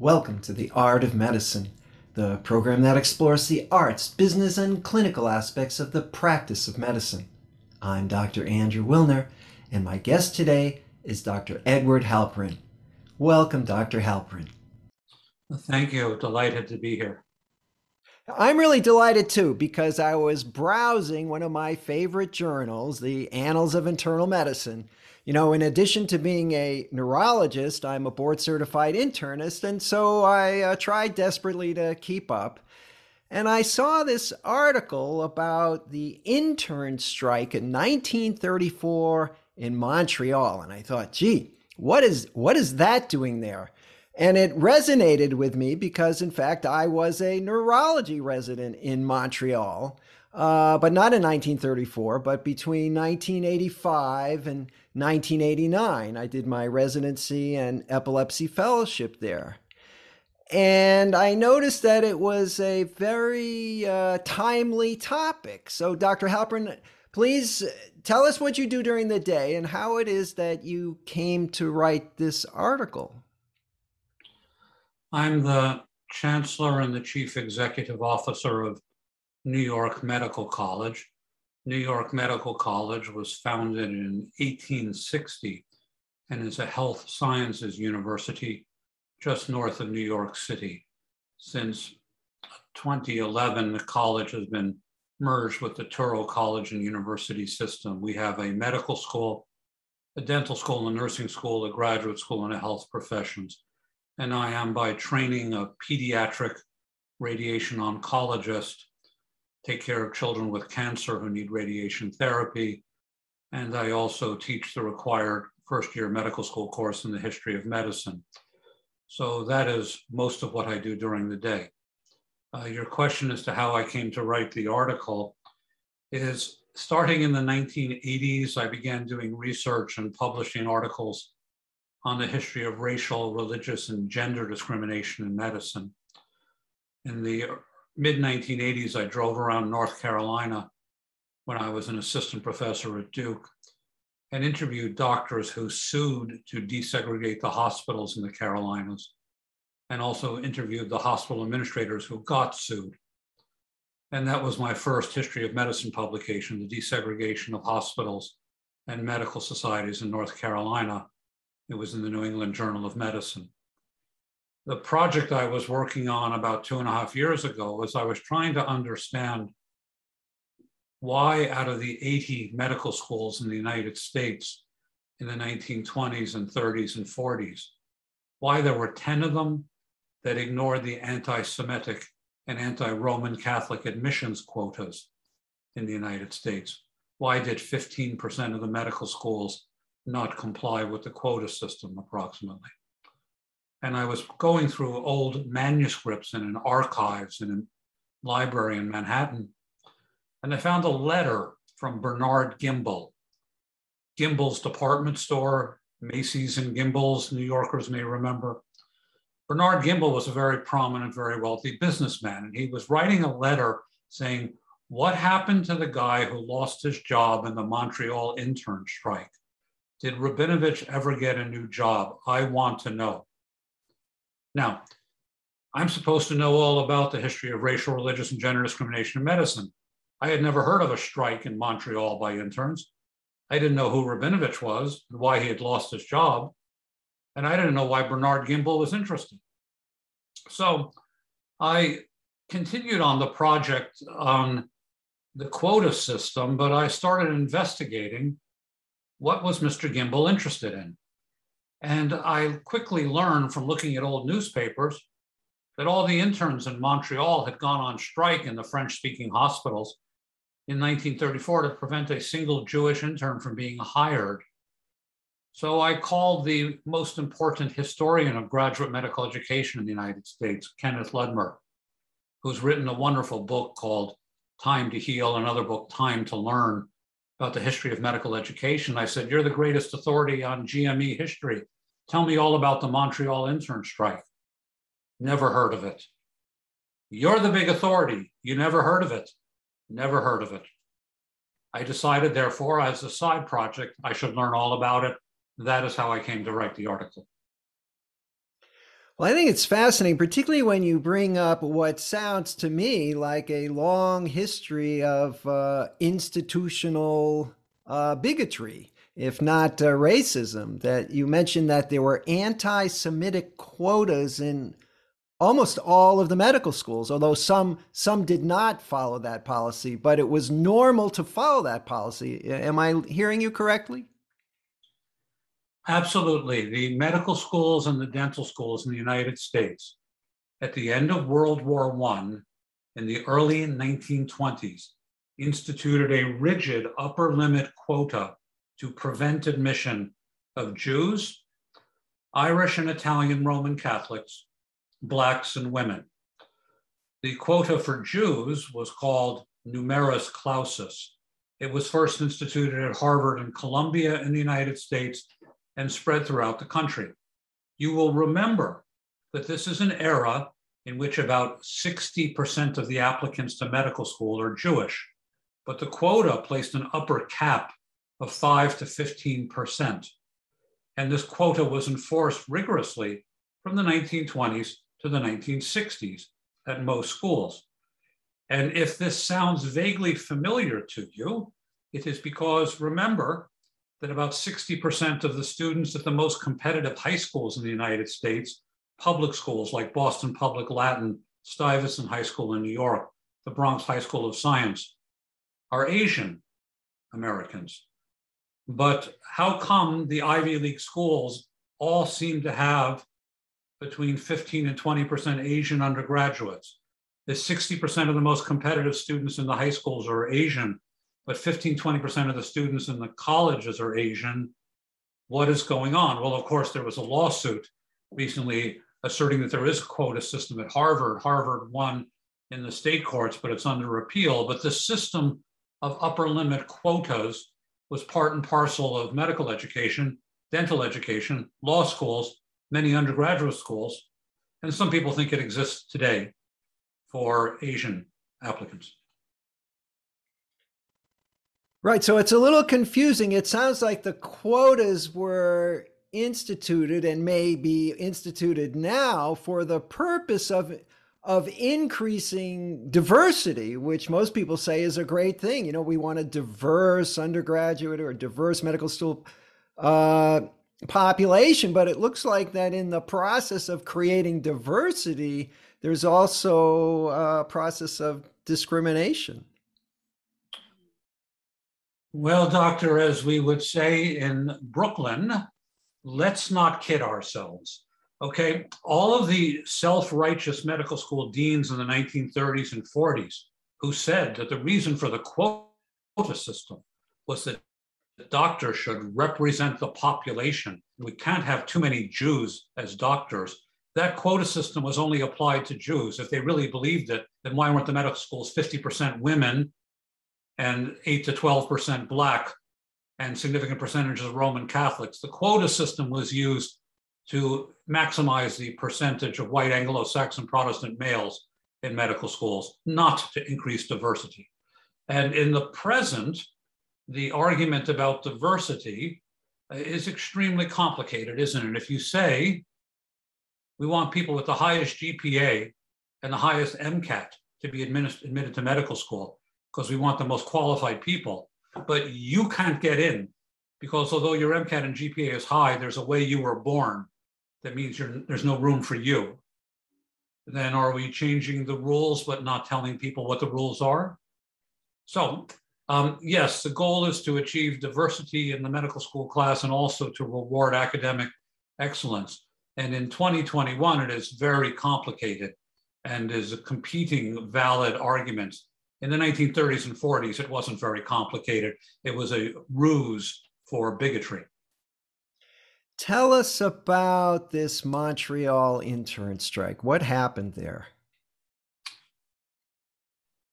Welcome to The Art of Medicine, the program that explores the arts, business, and clinical aspects of the practice of medicine. I'm Dr. Andrew Wilner, and my guest today is Dr. Edward Halperin. Welcome, Dr. Halperin. Thank you. Delighted to be here. I'm really delighted too, because I was browsing one of my favorite journals, the Annals of Internal Medicine. You know, in addition to being a neurologist, I'm a board-certified internist, and so I tried desperately to keep up. And I saw this article about the intern strike in 1934 in Montreal, and I thought, gee, what is that doing there? And it resonated with me because, in fact, I was a neurology resident in Montreal, but not in 1934, but between 1985 and 1989. I did my residency and epilepsy fellowship there. And I noticed that it was a very timely topic. So, Dr. Halperin, please tell us what you do during the day and how it is that you came to write this article. I'm the chancellor and the chief executive officer of New York Medical College. New York Medical College was founded in 1860 and is a health sciences university just north of New York City. Since 2011, the college has been merged with the Touro College and University system. We have a medical school, a dental school, a nursing school, a graduate school, and a health professions. And I am by training a pediatric radiation oncologist, take care of children with cancer who need radiation therapy. And I also teach the required first-year medical school course in the history of medicine. So that is most of what I do during the day. Your question as to how I came to write the article is, starting in the 1980s, I began doing research and publishing articles on the history of racial, religious, and gender discrimination in medicine. In the mid-1980s, I drove around North Carolina when I was an assistant professor at Duke and interviewed doctors who sued to desegregate the hospitals in the Carolinas, and also interviewed the hospital administrators who got sued. And that was my first history of medicine publication, the desegregation of hospitals and medical societies in North Carolina. It was in the New England Journal of Medicine. The project I was working on about 2.5 years ago was I was trying to understand why out of the 80 medical schools in the United States in the 1920s and 30s and 40s, why there were 10 of them that ignored the anti-Semitic and anti-Roman Catholic admissions quotas in the United States. Why did 15% of the medical schools not comply with the quota system approximately? And I was going through old manuscripts in an archives in a library in Manhattan, and I found a letter from Bernard Gimbel. Gimbel's department store, Macy's and Gimbel's, New Yorkers may remember. Bernard Gimbel was a very prominent, very wealthy businessman, and he was writing a letter saying, what happened to the guy who lost his job in the Montreal intern strike? Did Rabinovitch ever get a new job? I want to know. Now, I'm supposed to know all about the history of racial, religious, and gender discrimination in medicine. I had never heard of a strike in Montreal by interns. I didn't know who Rabinovitch was and why he had lost his job. And I didn't know why Bernard Gimbel was interested. So I continued on the project on the quota system, but I started investigating what was Mr. Gimbel interested in? And I quickly learned from looking at old newspapers that all the interns in Montreal had gone on strike in the French-speaking hospitals in 1934 to prevent a single Jewish intern from being hired. So I called the most important historian of graduate medical education in the United States, Kenneth Ludmer, who's written a wonderful book called Time to Heal, another book, Time to Learn, about the history of medical education. I said, you're the greatest authority on GME history. Tell me all about the Montreal intern strike. Never heard of it. You're the big authority. You never heard of it. Never heard of it. I decided, therefore, as a side project, I should learn all about it. That is how I came to write the article. Well, I think it's fascinating, particularly when you bring up what sounds to me like a long history of institutional bigotry, if not racism, that you mentioned that there were anti-Semitic quotas in almost all of the medical schools, although some did not follow that policy, but it was normal to follow that policy. Am I hearing you correctly? Absolutely. The medical schools and the dental schools in the United States, at the end of World War I, in the early 1920s, instituted a rigid upper limit quota to prevent admission of Jews, Irish and Italian Roman Catholics, Blacks and women. The quota for Jews was called numerus clausus. It was first instituted at Harvard and Columbia in the United States and spread throughout the country. You will remember that this is an era in which about 60% of the applicants to medical school are Jewish, but the quota placed an upper cap of 5 to 15%. And this quota was enforced rigorously from the 1920s to the 1960s at most schools. And if this sounds vaguely familiar to you, it is because, remember, that about 60% of the students at the most competitive high schools in the United States, public schools like Boston Public Latin, Stuyvesant High School in New York, the Bronx High School of Science, are Asian Americans. But how come the Ivy League schools all seem to have between 15 and 20% Asian undergraduates? The 60% of the most competitive students in the high schools are Asian, but 15, 20% of the students in the colleges are Asian. What is going on? Well, of course, there was a lawsuit recently asserting that there is a quota system at Harvard. Harvard won in the state courts, but it's under appeal. But this system of upper limit quotas was part and parcel of medical education, dental education, law schools, many undergraduate schools, and some people think it exists today for Asian applicants. Right, so it's a little confusing. It sounds like the quotas were instituted and may be instituted now for the purpose of increasing diversity, which most people say is a great thing. You know, we want a diverse undergraduate or diverse medical school population, but it looks like that in the process of creating diversity, there's also a process of discrimination. Well, doctor, as we would say in Brooklyn, let's not kid ourselves, okay? All of the self-righteous medical school deans in the 1930s and 40s who said that the reason for the quota system was that the doctor should represent the population. We can't have too many Jews as doctors. That quota system was only applied to Jews. If they really believed it, then why weren't the medical schools 50% women and 8 to 12% Black and significant percentages of Roman Catholics? The quota system was used to maximize the percentage of white Anglo-Saxon Protestant males in medical schools, not to increase diversity. And in the present, the argument about diversity is extremely complicated, isn't it? If you say, we want people with the highest GPA and the highest MCAT to be admitted to medical school because we want the most qualified people, but you can't get in because although your MCAT and GPA is high, there's a way you were born that means there's no room for you. Then are we changing the rules but not telling people what the rules are? So, yes, the goal is to achieve diversity in the medical school class and also to reward academic excellence. And in 2021, it is very complicated and is a competing valid argument. In the 1930s and 40s, it wasn't very complicated. It was a ruse for bigotry. Tell us about this Montreal intern strike. What happened there?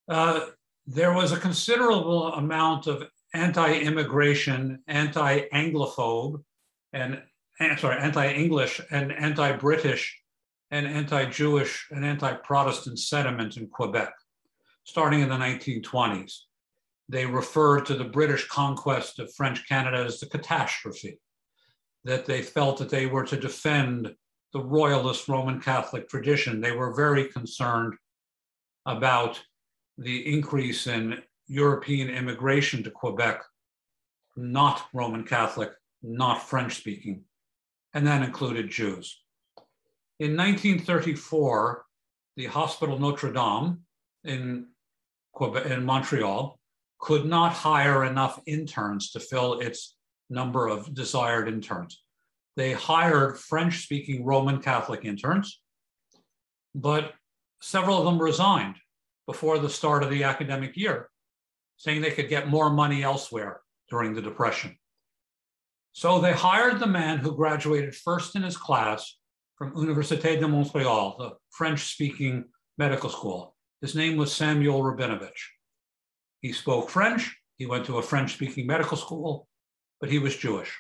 There was a considerable amount of anti-immigration, anti-Anglophobe, and anti-English and anti-British and anti-Jewish and anti-Protestant sentiment in Quebec, starting in the 1920s. They referred to the British conquest of French Canada as the catastrophe, that they felt that they were to defend the royalist Roman Catholic tradition. They were very concerned about the increase in European immigration to Quebec, not Roman Catholic, not French-speaking, and that included Jews. In 1934, the Hospital Notre Dame in Quebec, in Montreal, could not hire enough interns to fill its number of desired interns. They hired French-speaking Roman Catholic interns, but several of them resigned before the start of the academic year, saying they could get more money elsewhere during the Depression. So they hired the man who graduated first in his class from Université de Montréal, the French-speaking medical school. His name was Samuel Rabinovitch. He spoke French, he went to a French-speaking medical school, but he was Jewish.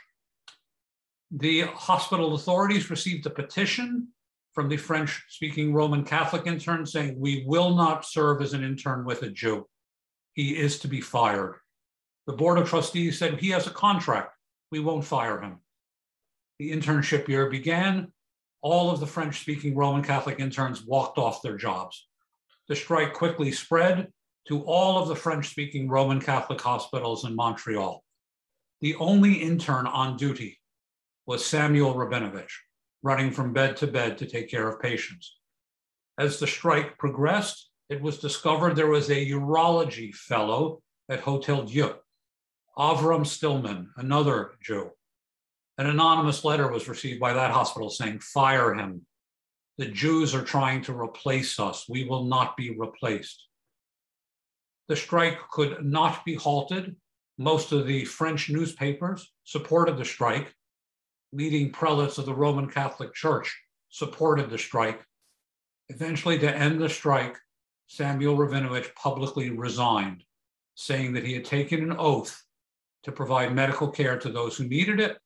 The hospital authorities received a petition from the French-speaking Roman Catholic intern saying, "We will not serve as an intern with a Jew. He is to be fired." The Board of Trustees said, "He has a contract. We won't fire him." The internship year began. All of the French-speaking Roman Catholic interns walked off their jobs. The strike quickly spread to all of the French-speaking Roman Catholic hospitals in Montreal. The only intern on duty was Samuel Rabinovitch, running from bed to bed to take care of patients. As the strike progressed, it was discovered there was a urology fellow at Hotel Dieu, Avram Stillman, another Jew. An anonymous letter was received by that hospital saying, "Fire him. The Jews are trying to replace us. We will not be replaced." The strike could not be halted. Most of the French newspapers supported the strike. Leading prelates of the Roman Catholic Church supported the strike. Eventually, to end the strike, Samuel Rabinovitch publicly resigned, saying that he had taken an oath to provide medical care to those who needed it,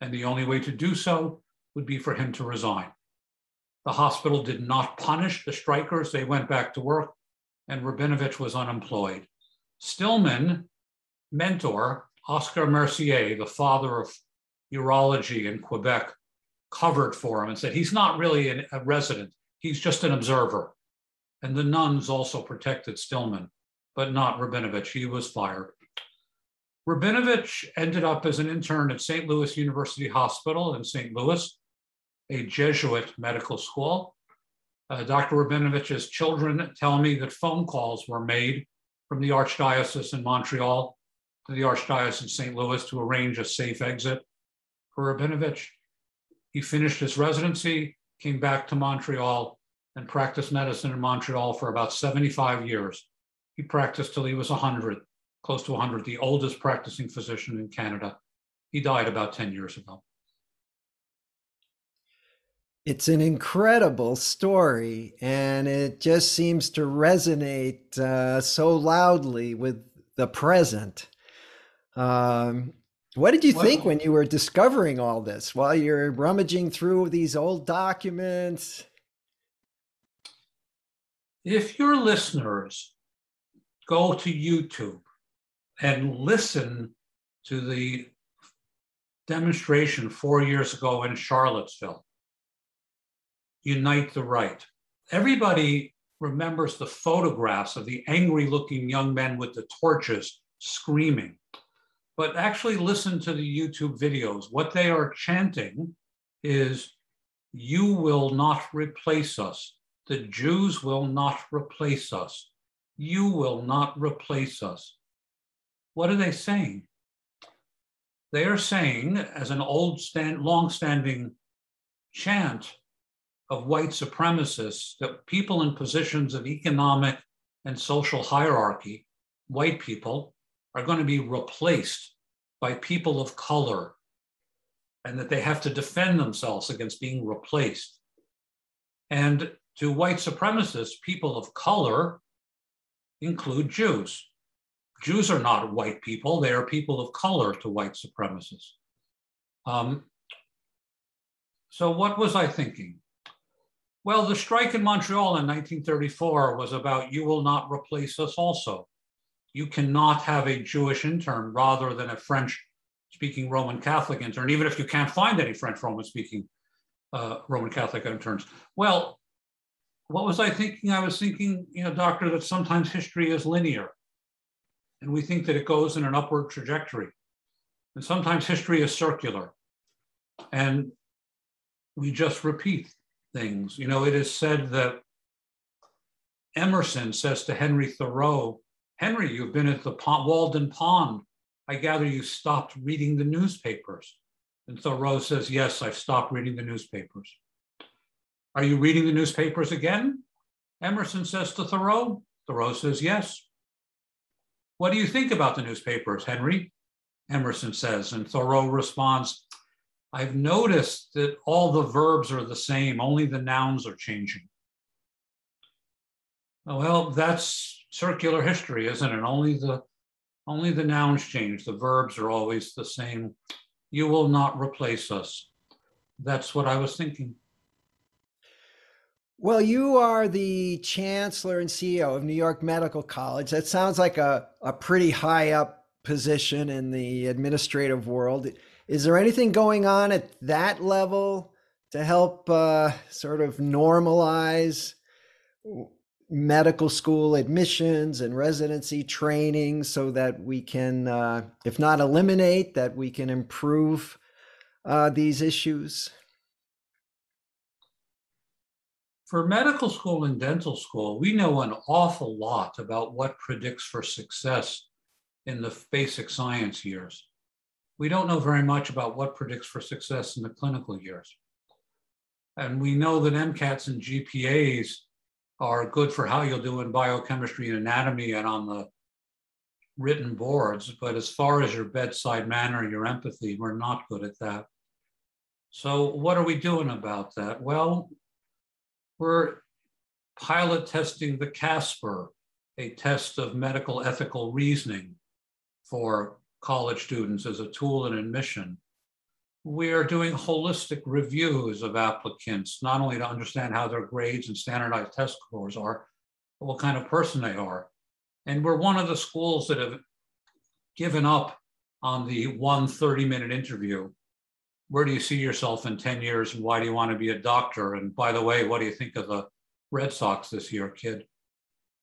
and the only way to do so would be for him to resign. The hospital did not punish the strikers. They went back to work, and Rabinovitch was unemployed. Stillman, mentor, Oscar Mercier, the father of urology in Quebec, covered for him and said, "He's not really a resident. He's just an observer." And the nuns also protected Stillman, but not Rabinovitch. He was fired. Rabinovitch ended up as an intern at St. Louis University Hospital in St. Louis, a Jesuit medical school. Dr. Rabinovitch's children tell me that phone calls were made from the Archdiocese in Montreal to the Archdiocese in St. Louis to arrange a safe exit for Rabinovitch. He finished his residency, came back to Montreal, and practiced medicine in Montreal for about 75 years. He practiced till he was 100, close to 100, the oldest practicing physician in Canada. He died about 10 years ago. It's an incredible story, and it just seems to resonate so loudly with the present. What did you think when you were discovering all this, while you're rummaging through these old documents? If your listeners go to YouTube and listen to the demonstration 4 years ago in Charlottesville, Unite the Right, everybody remembers the photographs of the angry-looking young men with the torches screaming. But actually listen to the YouTube videos. What they are chanting is, "You will not replace us. The Jews will not replace us. You will not replace us." What are they saying? They are saying, as an old, long-standing chant of white supremacists, that people in positions of economic and social hierarchy, white people, are going to be replaced by people of color, and that they have to defend themselves against being replaced. And to white supremacists, people of color include Jews. Jews are not white people, they are people of color to white supremacists. So what was I thinking? Well, the strike in Montreal in 1934 was about, "You will not replace us also. You cannot have a Jewish intern rather than a French-speaking Roman Catholic intern, even if you can't find any French Roman-speaking Roman Catholic interns. Well, what was I thinking? I was thinking, you know, doctor, that sometimes history is linear, and we think that it goes in an upward trajectory. And sometimes history is circular, and we just repeat things. You know, it is said that Emerson says to Henry Thoreau, Henry, you've been at the Walden Pond. I gather you stopped reading the newspapers. And Thoreau says, yes, I've stopped reading the newspapers. Are you reading the newspapers again? Emerson says to Thoreau. Thoreau says, yes. What do you think about the newspapers, Henry? Emerson says, and Thoreau responds, I've noticed that all the verbs are the same, only the nouns are changing. Well, that's circular history, isn't it? Only the nouns change. The verbs are always the same. You will not replace us. That's what I was thinking. Well, you are the chancellor and CEO of New York Medical College. That sounds like a pretty high up position in the administrative world. Is there anything going on at that level to help sort of normalize medical school admissions and residency training so that we can, if not eliminate, that we can improve these issues? For medical school and dental school, we know an awful lot about what predicts for success in the basic science years. We don't know very much about what predicts for success in the clinical years. And we know that MCATs and GPAs are good for how you'll do in biochemistry and anatomy and on the written boards, but as far as your bedside manner, your empathy, we're not good at that. So what are we doing about that? Well, we're pilot testing the CASPER, a test of medical ethical reasoning for college students as a tool in admission. We are doing holistic reviews of applicants, not only to understand how their grades and standardized test scores are, but what kind of person they are. And we're one of the schools that have given up on the 1 30-minute interview. Where do you see yourself in 10 years? And why do you want to be a doctor? And by the way, what do you think of the Red Sox this year, kid?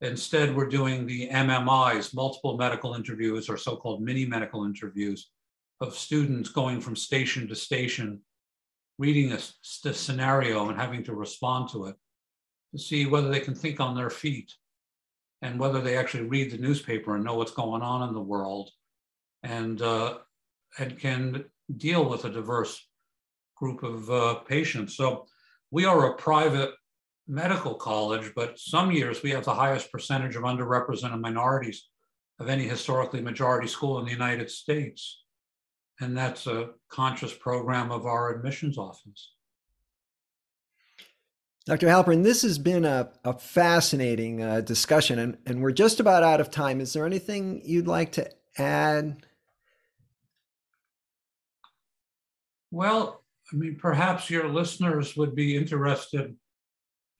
Instead, we're doing the MMIs, multiple medical interviews, or so-called mini medical interviews, of students going from station to station, reading a scenario and having to respond to it to see whether they can think on their feet and whether they actually read the newspaper and know what's going on in the world and can deal with a diverse group of patients. So we are a private medical college, but some years we have the highest percentage of underrepresented minorities of any historically majority school in the United States. And that's a conscious program of our admissions office. Dr. Halperin, this has been a fascinating discussion, and we're just about out of time. Is there anything you'd like to add? Well, I mean, perhaps your listeners would be interested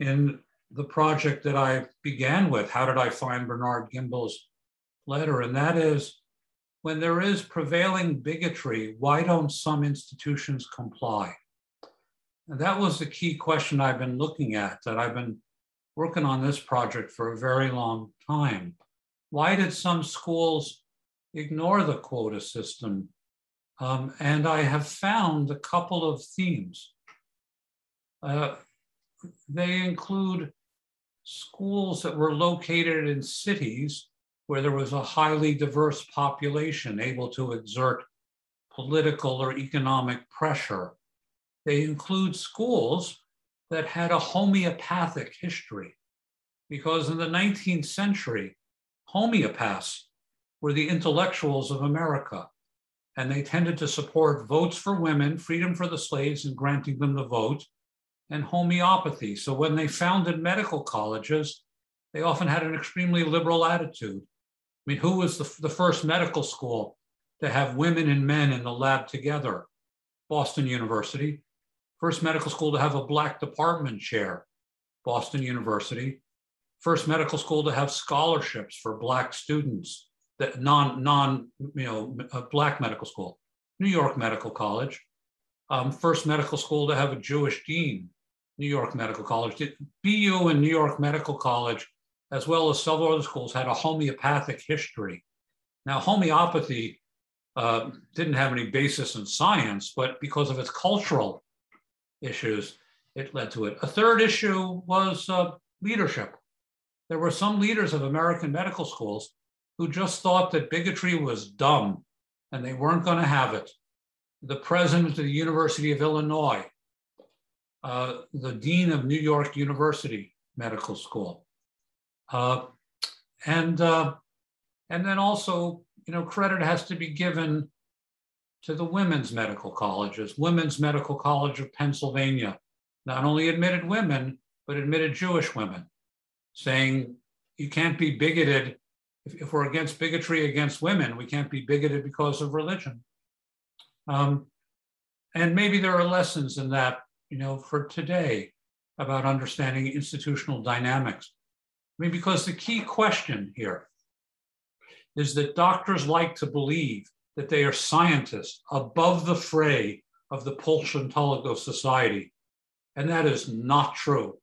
in the project that I began with. How did I find Bernard Gimbel's letter? And that is, when there is prevailing bigotry, why don't some institutions comply? And that was the key question I've been looking at, that I've been working on this project for a very long time. Why did some schools ignore the quota system? And I have found a couple of themes. They include schools that were located in cities where there was a highly diverse population able to exert political or economic pressure. They include schools that had a homeopathic history, because in the 19th century, homeopaths were the intellectuals of America, and they tended to support votes for women, freedom for the slaves, and granting them the vote, and homeopathy. So when they founded medical colleges, they often had an extremely liberal attitude. I mean, who was the first medical school to have women and men in the lab together? Boston University. First medical school to have a Black department chair? Boston University. First medical school to have scholarships for Black students, that non Black medical school, New York Medical College. first medical school to have a Jewish dean, New York Medical College. BU and New York Medical College, as well as several other schools, had a homeopathic history. Now, homeopathy didn't have any basis in science, but because of its cultural issues, it led to it. A third issue was leadership. There were some leaders of American medical schools who just thought that bigotry was dumb and they weren't going to have it. The president of the University of Illinois, the dean of New York University Medical School, and then also, you know, credit has to be given to the women's medical colleges. Women's Medical College of Pennsylvania not only admitted women, but admitted Jewish women, saying you can't be bigoted. If we're against bigotry against women, we can't be bigoted because of religion. And maybe there are lessons in that, you know, for today about understanding institutional dynamics. I mean, because the key question here is that doctors like to believe that they are scientists above the fray of the Pulchantologo of society. And that is not true.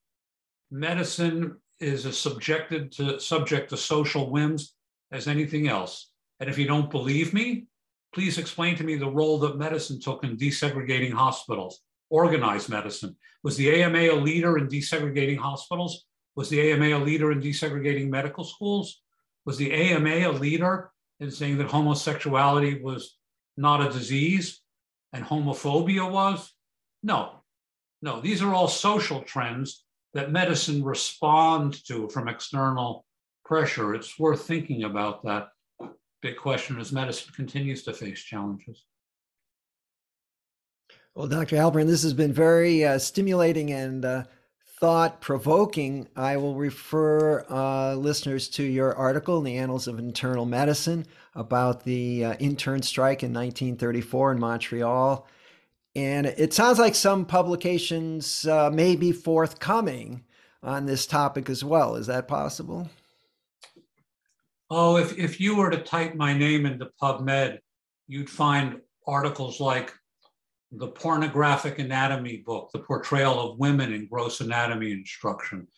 Medicine is subject to social whims as anything else. And if you don't believe me, please explain to me the role that medicine took in desegregating hospitals, organized medicine. Was the AMA a leader in desegregating hospitals? Was the AMA a leader in desegregating medical schools? Was the AMA a leader in saying that homosexuality was not a disease and homophobia was? No, no, these are all social trends that medicine responds to from external pressure. It's worth thinking about that big question as medicine continues to face challenges. Well, Dr. Halperin, this has been very stimulating and thought-provoking. I will refer listeners to your article in the Annals of Internal Medicine about the intern strike in 1934 in Montreal. And it sounds like some publications may be forthcoming on this topic as well. Is that possible? Oh, if you were to type my name into PubMed, you'd find articles like the pornographic anatomy book, the portrayal of women in gross anatomy instruction,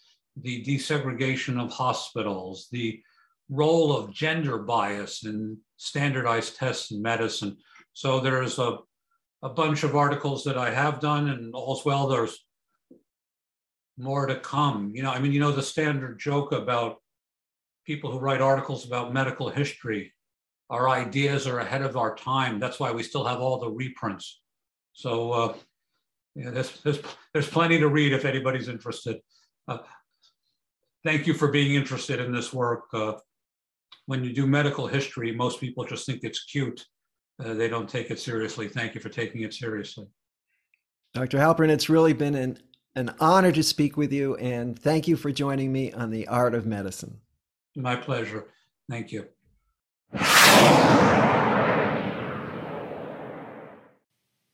the desegregation of hospitals, the role of gender bias in standardized tests in medicine. So there's a bunch of articles that I have done, and all's well, there's more to come. You know, I mean, you know, the standard joke about people who write articles about medical history, our ideas are ahead of our time. That's why we still have all the reprints. So yeah, there's plenty to read if anybody's interested. Thank you for being interested in this work. When you do medical history, most people just think it's cute. They don't take it seriously. Thank you for taking it seriously. Dr. Halperin, it's really been an honor to speak with you, and thank you for joining me on The Art of Medicine. My pleasure. Thank you.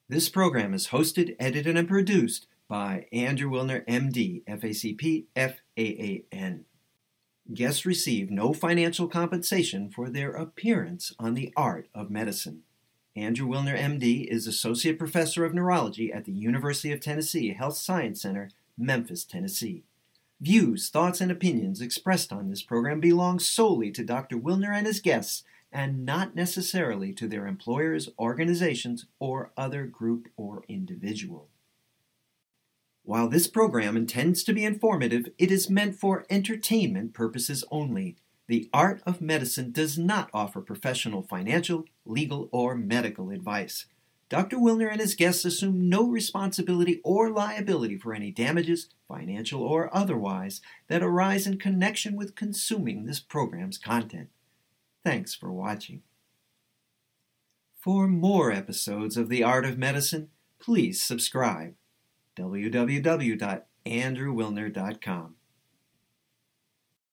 This program is hosted, edited, and produced by Andrew Wilner, MD, FACP, FAAN. Guests receive no financial compensation for their appearance on The Art of Medicine. Andrew Wilner, MD, is Associate Professor of Neurology at the University of Tennessee Health Science Center, Memphis, Tennessee. Views, thoughts, and opinions expressed on this program belong solely to Dr. Wilner and his guests, and not necessarily to their employers, organizations, or other group or individual. While this program intends to be informative, it is meant for entertainment purposes only. The Art of Medicine does not offer professional financial, legal, or medical advice. Dr. Wilner and his guests assume no responsibility or liability for any damages, financial or otherwise, that arise in connection with consuming this program's content. Thanks for watching. For more episodes of The Art of Medicine, please subscribe. www.andrewwilner.com